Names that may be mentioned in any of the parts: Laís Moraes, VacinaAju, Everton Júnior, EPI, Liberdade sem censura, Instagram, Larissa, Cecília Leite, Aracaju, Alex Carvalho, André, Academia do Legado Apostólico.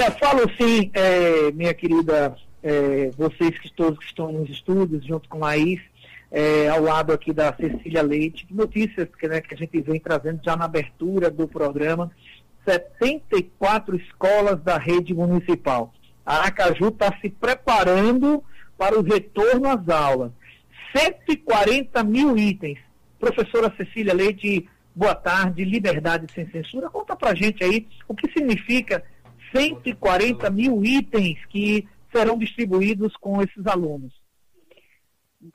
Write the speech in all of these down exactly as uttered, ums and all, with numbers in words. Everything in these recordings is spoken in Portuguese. Eu falo sim, é, minha querida, é, vocês que todos que estão nos estúdios, junto com Laís, é, ao lado aqui da Cecília Leite, notícias que, né, que a gente vem trazendo já na abertura do programa, setenta e quatro escolas da rede municipal. A Aracaju está se preparando para o retorno às aulas. cento e quarenta mil itens. Professora Cecília Leite, boa tarde. Liberdade sem censura. Conta pra gente aí o que significa cento e quarenta mil itens que serão distribuídos com esses alunos.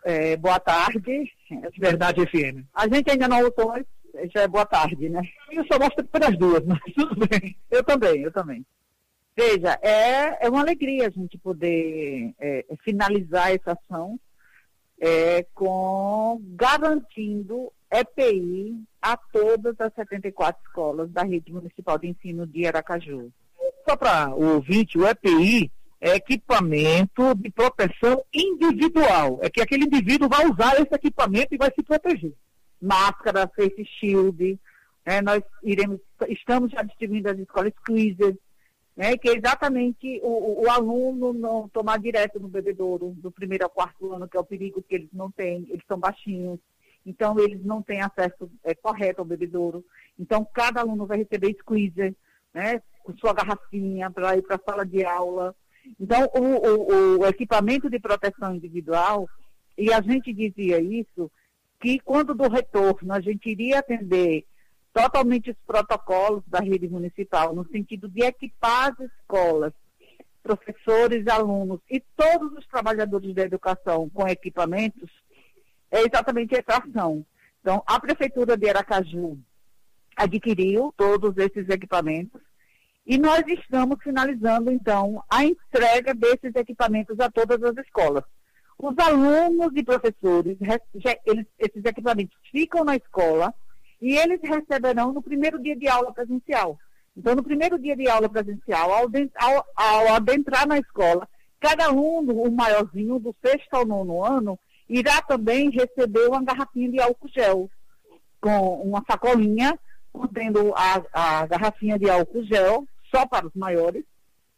É, boa tarde. Liberdade F M. A gente ainda não voltou, já é boa tarde, né? Eu só gosto das duas, mas tudo bem. Eu também, eu também. Veja, é, é uma alegria a gente poder é, finalizar essa ação é, com garantindo E P I a todas as setenta e quatro escolas da rede municipal de ensino de Aracaju. Só para o ouvinte, o E P I é equipamento de proteção individual. É que aquele indivíduo vai usar esse equipamento e vai se proteger. Máscara, face shield, né? Nós iremos, estamos já distribuindo as escolas squeezers, né, que é exatamente o, o aluno não tomar direto no bebedouro do primeiro ao quarto ano, que é o perigo que eles não têm, eles são baixinhos, então eles não têm acesso é, correto ao bebedouro. Então cada aluno vai receber squeezer, né, com sua garrafinha para ir para a sala de aula. Então o, o, o equipamento de proteção individual, e a gente dizia isso, que quando do retorno a gente iria atender totalmente os protocolos da rede municipal, no sentido de equipar as escolas, professores, alunos e todos os trabalhadores da educação com equipamentos, é exatamente essa ação. Então, a Prefeitura de Aracaju adquiriu todos esses equipamentos e nós estamos finalizando, então, a entrega desses equipamentos a todas as escolas. Os alunos e professores, eles, esses equipamentos ficam na escola, e eles receberão no primeiro dia de aula presencial. Então, no primeiro dia de aula presencial, ao, de, ao, ao adentrar na escola, cada aluno, o maiorzinho, do sexto ao nono ano, irá também receber uma garrafinha de álcool gel, com uma sacolinha contendo a, a garrafinha de álcool gel, só para os maiores,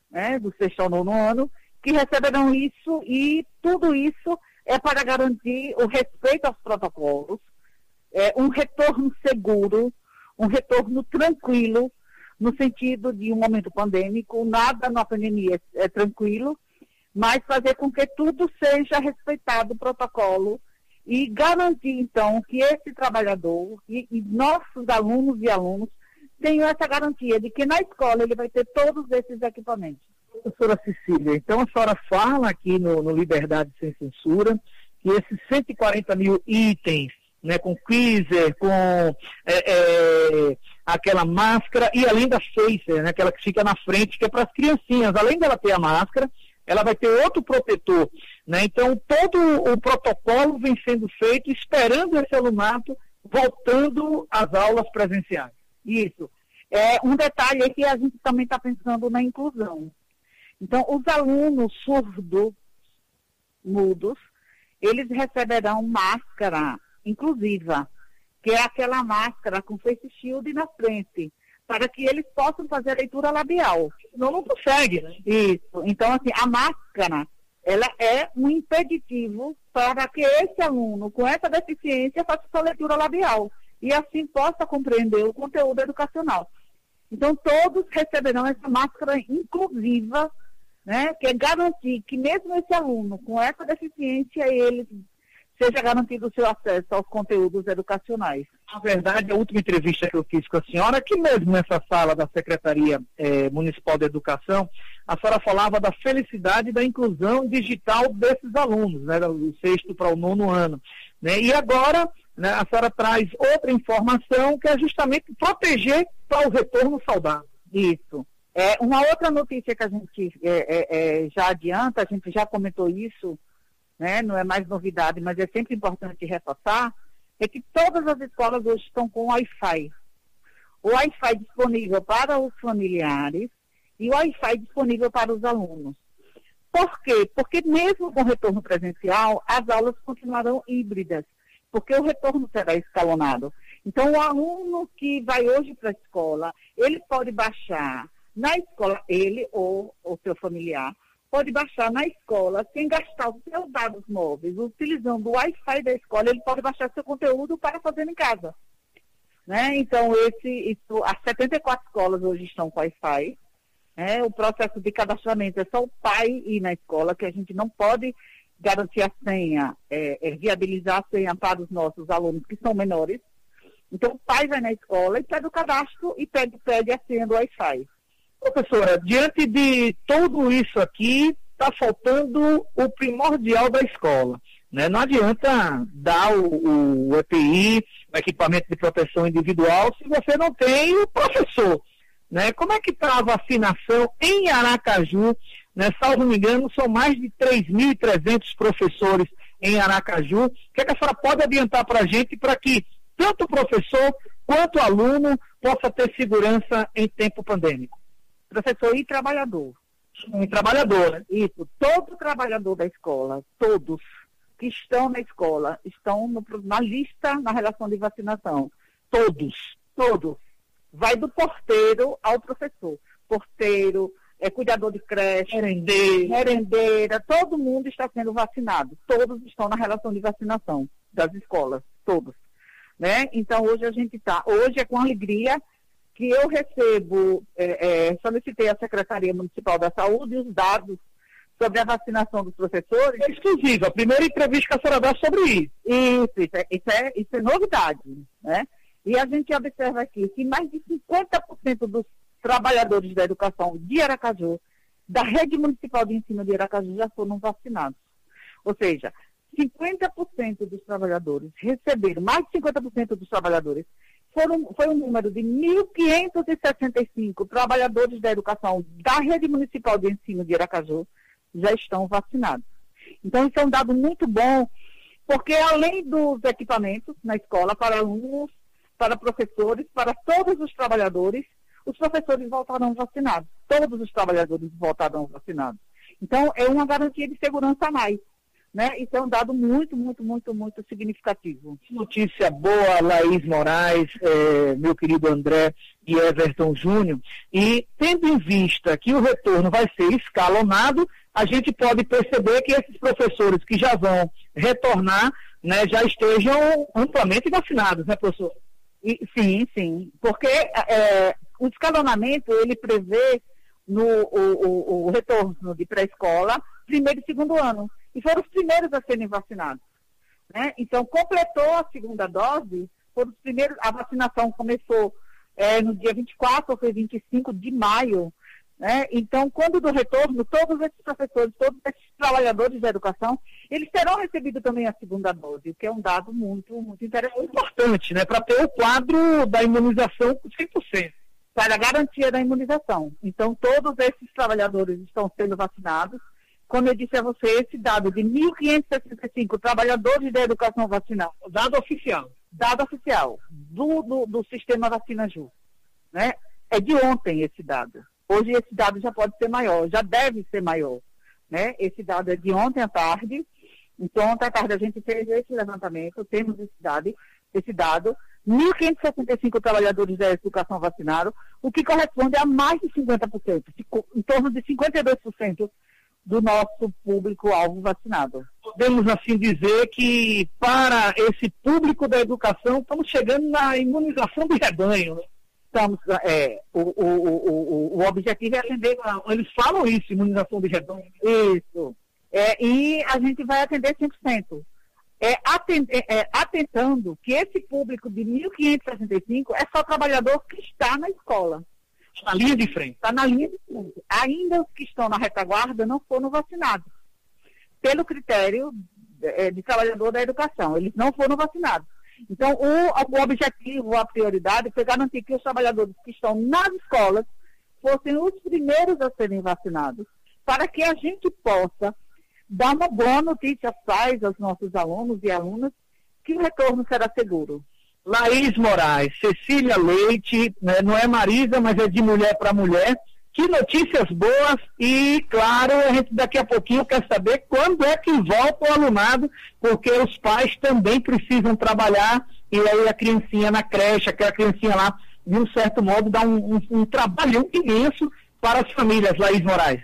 né, do sexto ao nono ano, que receberão isso, e tudo isso é para garantir o respeito aos protocolos, É um retorno seguro, um retorno tranquilo, no sentido de um momento pandêmico, nada na pandemia é, é tranquilo, mas fazer com que tudo seja respeitado o protocolo e garantir, então, que esse trabalhador e, e nossos alunos e alunos tenham essa garantia de que na escola ele vai ter todos esses equipamentos. Professora Cecília, então a senhora fala aqui no, no Liberdade Sem Censura que esses cento e quarenta mil itens, né, com quiser, com é, é, aquela máscara e além da facer, né, aquela que fica na frente, que é para as criancinhas. Além dela ter a máscara, ela vai ter outro protetor, né? Então, todo o protocolo vem sendo feito esperando esse alunato voltando às aulas presenciais. Isso. É, um detalhe é que a gente também está pensando na inclusão. Então, os alunos surdos, mudos, eles receberão máscara inclusiva, que é aquela máscara com face shield na frente, para que eles possam fazer a leitura labial. Senão não consegue, né? Isso. Então, assim, a máscara, ela é um impeditivo para que esse aluno, com essa deficiência, faça sua leitura labial e assim possa compreender o conteúdo educacional. Então, todos receberão essa máscara inclusiva, né, que é garantir que mesmo esse aluno, com essa deficiência, ele seja garantido o seu acesso aos conteúdos educacionais. Na verdade, a última entrevista que eu fiz com a senhora, aqui mesmo nessa sala da Secretaria eh, Municipal de Educação, a senhora falava da felicidade da inclusão digital desses alunos, né, do sexto para o nono ano, né? E agora, né, a senhora traz outra informação, que é justamente proteger para o retorno saudável. Isso. É, uma outra notícia que a gente é, é, é, já adianta, a gente já comentou isso, né, não é mais novidade, mas é sempre importante reforçar, é que todas as escolas hoje estão com Wi-Fi. O Wi-Fi disponível para os familiares e o Wi-Fi disponível para os alunos. Por quê? Porque mesmo com o retorno presencial, as aulas continuarão híbridas, porque o retorno será escalonado. Então, o aluno que vai hoje para a escola, ele pode baixar na escola, ele ou o seu familiar pode baixar na escola sem gastar os seus dados móveis, utilizando o Wi-Fi da escola, ele pode baixar seu conteúdo para fazer em casa. Né? Então, esse, isso, as setenta e quatro escolas hoje estão com Wi-Fi. Né? O processo de cadastramento é só o pai ir na escola, que a gente não pode garantir a senha, é, é viabilizar a senha para os nossos alunos que são menores. Então, o pai vai na escola e pede o cadastro e pede, pede a senha do Wi-Fi. Professora, diante de tudo isso aqui, está faltando o primordial da escola. Né? Não adianta dar o, o E P I, o equipamento de proteção individual, se você não tem o professor. Né? Como é que está a vacinação em Aracaju? Né? Salvo me engano, são mais de três mil e trezentos professores em Aracaju. O que, é que a senhora pode adiantar para a gente para que tanto o professor quanto o aluno possa ter segurança em tempo pandêmico? Professor e trabalhador. Um trabalhador, né? Isso. Todo trabalhador da escola, todos que estão na escola, estão no, na lista, na relação de vacinação. Todos, todos. Vai do porteiro ao professor. Porteiro, é, cuidador de creche, merendeira. merendeira, todo mundo está sendo vacinado. Todos estão na relação de vacinação das escolas, todos. Né? Então, hoje a gente está, hoje é com alegria que eu recebo, é, é, solicitei à Secretaria Municipal da Saúde os dados sobre a vacinação dos professores. É exclusiva, a primeira entrevista que a senhora dá sobre isso. Isso, isso é, isso é, isso é novidade, né? E a gente observa aqui que mais de cinquenta por cento dos trabalhadores da educação de Aracaju, da rede municipal de ensino de Aracaju, já foram vacinados. Ou seja, cinquenta por cento dos trabalhadores receberam, mais de cinquenta por cento dos trabalhadores, foram, foi um número de mil quinhentos e sessenta e cinco trabalhadores da educação da rede municipal de ensino de Aracaju já estão vacinados. Então, isso é um dado muito bom, porque além dos equipamentos na escola, para alunos, para professores, para todos os trabalhadores, os professores voltarão vacinados. Todos os trabalhadores voltarão vacinados. Então, é uma garantia de segurança a mais. Né? Isso é um dado muito, muito, muito, muito significativo. Notícia boa, Laís Moraes, é, meu querido André e Everton Júnior. E tendo em vista que o retorno vai ser escalonado, a gente pode perceber que esses professores que já vão retornar, né, já estejam amplamente vacinados, né, professor? E, sim, sim. Porque é, o escalonamento, ele prevê no, o, o, o retorno de pré-escola, primeiro e segundo ano. E foram os primeiros a serem vacinados. Né? Então, completou a segunda dose, foram os primeiros, a vacinação começou é, no dia vinte e quatro ou foi vinte e cinco de maio. Né? Então, quando do retorno, todos esses professores, todos esses trabalhadores da educação, eles terão recebido também a segunda dose, o que é um dado muito, muito interessante. É importante, né? Para ter o quadro da imunização cem por cento. Para a garantia da imunização. Então, todos esses trabalhadores estão sendo vacinados. Como eu disse a você, esse dado de mil quinhentos e sessenta e cinco trabalhadores da educação vacinal. Dado oficial. Dado oficial do, do, do sistema VacinaAju. Né? É de ontem esse dado. Hoje esse dado já pode ser maior, já deve ser maior. Né? Esse dado é de ontem à tarde. Então, ontem à tarde a gente fez esse levantamento, temos esse dado, esse dado. mil quinhentos e sessenta e cinco trabalhadores da educação vacinaram, o que corresponde a mais de cinquenta por cento, em torno de cinquenta e dois por cento. Do nosso público-alvo vacinado. Podemos, assim, dizer que para esse público da educação, estamos chegando na imunização de rebanho. Né? Estamos, é, o, o, o, o objetivo é atender, eles falam isso, imunização de rebanho. Isso. É, e a gente vai atender cem por cento. É, atender, é, atentando que esse público de mil quinhentos e sessenta e cinco é só trabalhador que está na escola. Está na linha de frente. Está na linha de frente. Ainda os que estão na retaguarda não foram vacinados. Pelo critério de, de trabalhador da educação, eles não foram vacinados. Então, o, o objetivo, a prioridade foi garantir que os trabalhadores que estão nas escolas fossem os primeiros a serem vacinados, para que a gente possa dar uma boa notícia às pais, aos nossos alunos e alunas, que o retorno será seguro. Laís Moraes, Cecília Leite, né, não é Marisa, mas é de mulher para mulher. Que notícias boas e, claro, a gente daqui a pouquinho quer saber quando é que volta o alunado, porque os pais também precisam trabalhar e aí a criancinha na creche, aquela criancinha lá, de um certo modo, dá um, um, um trabalhão imenso para as famílias, Laís Moraes.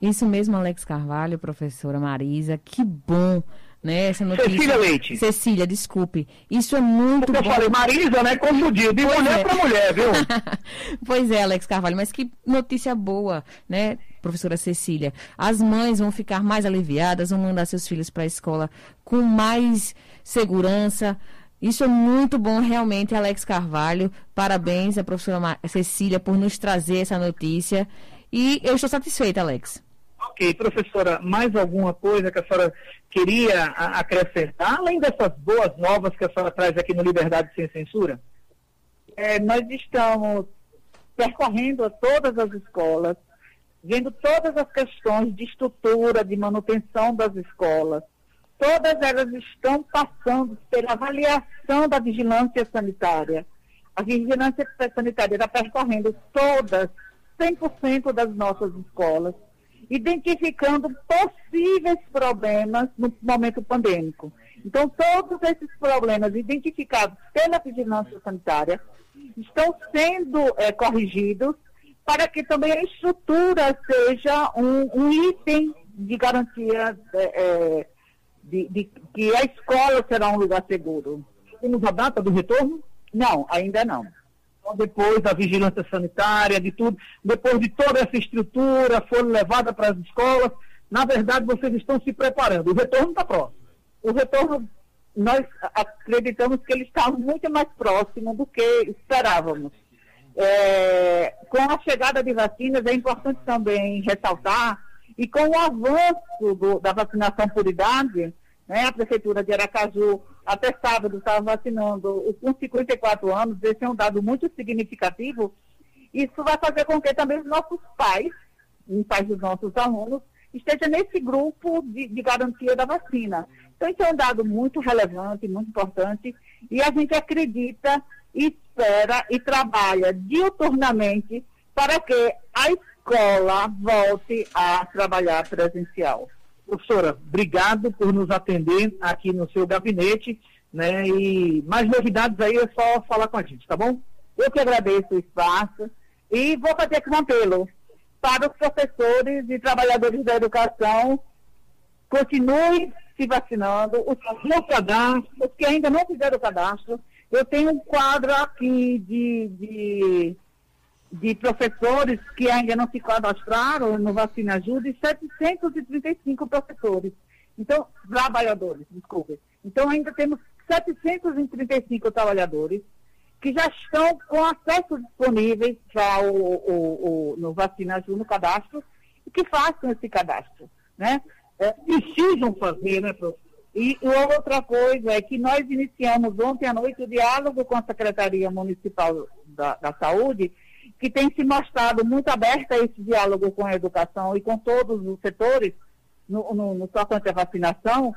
Isso mesmo, Alex Carvalho, professora Marisa, que bom, né, essa notícia. Cecília Leite. Cecília, desculpe, isso é muito Porque bom. Eu falei Marisa, né, confundiu, de pois mulher é. para mulher, viu? Pois é, Alex Carvalho, mas que notícia boa, né, professora Cecília. As mães vão ficar mais aliviadas, vão mandar seus filhos para a escola com mais segurança. Isso é muito bom, realmente, Alex Carvalho. Parabéns à professora Mar... Cecília por nos trazer essa notícia. E eu estou satisfeita, Alex. Ok, professora, mais alguma coisa que a senhora queria acrescentar, além dessas boas novas que a senhora traz aqui no Liberdade Sem Censura? É, nós estamos percorrendo a todas as escolas, vendo todas as questões de estrutura, de manutenção das escolas. Todas elas estão passando pela avaliação da vigilância sanitária. A vigilância sanitária está percorrendo todas, cem por cento das nossas escolas, identificando possíveis problemas no momento pandêmico. Então, todos esses problemas identificados pela vigilância sanitária estão sendo é, corrigidos para que também a estrutura seja um, um item de garantia é, de, de que a escola será um lugar seguro. Temos a data do retorno? Não, ainda não. Depois da vigilância sanitária, de tudo, depois de toda essa estrutura foi levada para as escolas, na verdade vocês estão se preparando. O retorno está próximo. O retorno, nós acreditamos que ele está muito mais próximo do que esperávamos. É, com a chegada de vacinas, é importante também ressaltar, e com o avanço do, da vacinação por idade, né, a Prefeitura de Aracaju, até sábado, estava vacinando com cinquenta e quatro anos, esse é um dado muito significativo. Isso vai fazer com que também os nossos pais, os pais dos nossos alunos, estejam nesse grupo de, de garantia da vacina. Então, isso é um dado muito relevante, muito importante, e a gente acredita, espera e trabalha diuturnamente para que a escola volte a trabalhar presencial. Professora, obrigado por nos atender aqui no seu gabinete, né? E mais novidades aí é só falar com a gente, tá bom? Eu que agradeço o espaço e vou fazer aqui um apelo para os professores e trabalhadores da educação. Continuem se vacinando. Os que não cadastram, os que ainda não fizeram o cadastro. Eu tenho um quadro aqui de, de, de professores que ainda não se cadastraram no VacinaAju, de setecentos e trinta e cinco professores. Então, trabalhadores, desculpe. Então, ainda temos setecentos e trinta e cinco trabalhadores que já estão com acesso disponível já o, o, o, no VacinaAju, no cadastro, e que façam esse cadastro, né? É, precisam fazer, né, professor? E outra coisa é que nós iniciamos ontem à noite o diálogo com a Secretaria Municipal da, da Saúde, que tem se mostrado muito aberta a esse diálogo com a educação e com todos os setores, no, no, no só quanto à vacinação,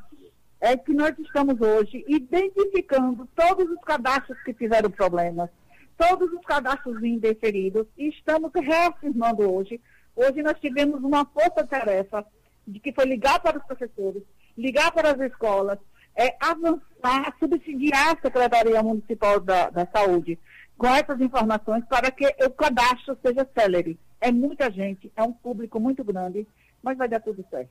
é que nós estamos hoje identificando todos os cadastros que tiveram problemas, todos os cadastros indeferidos, e estamos reafirmando hoje. Hoje nós tivemos uma força-tarefa de que foi ligar para os professores, ligar para as escolas, é avançar, subsidiar a Secretaria Municipal da, da Saúde com essas informações para que o cadastro seja célere. É muita gente, é um público muito grande, mas vai dar tudo certo.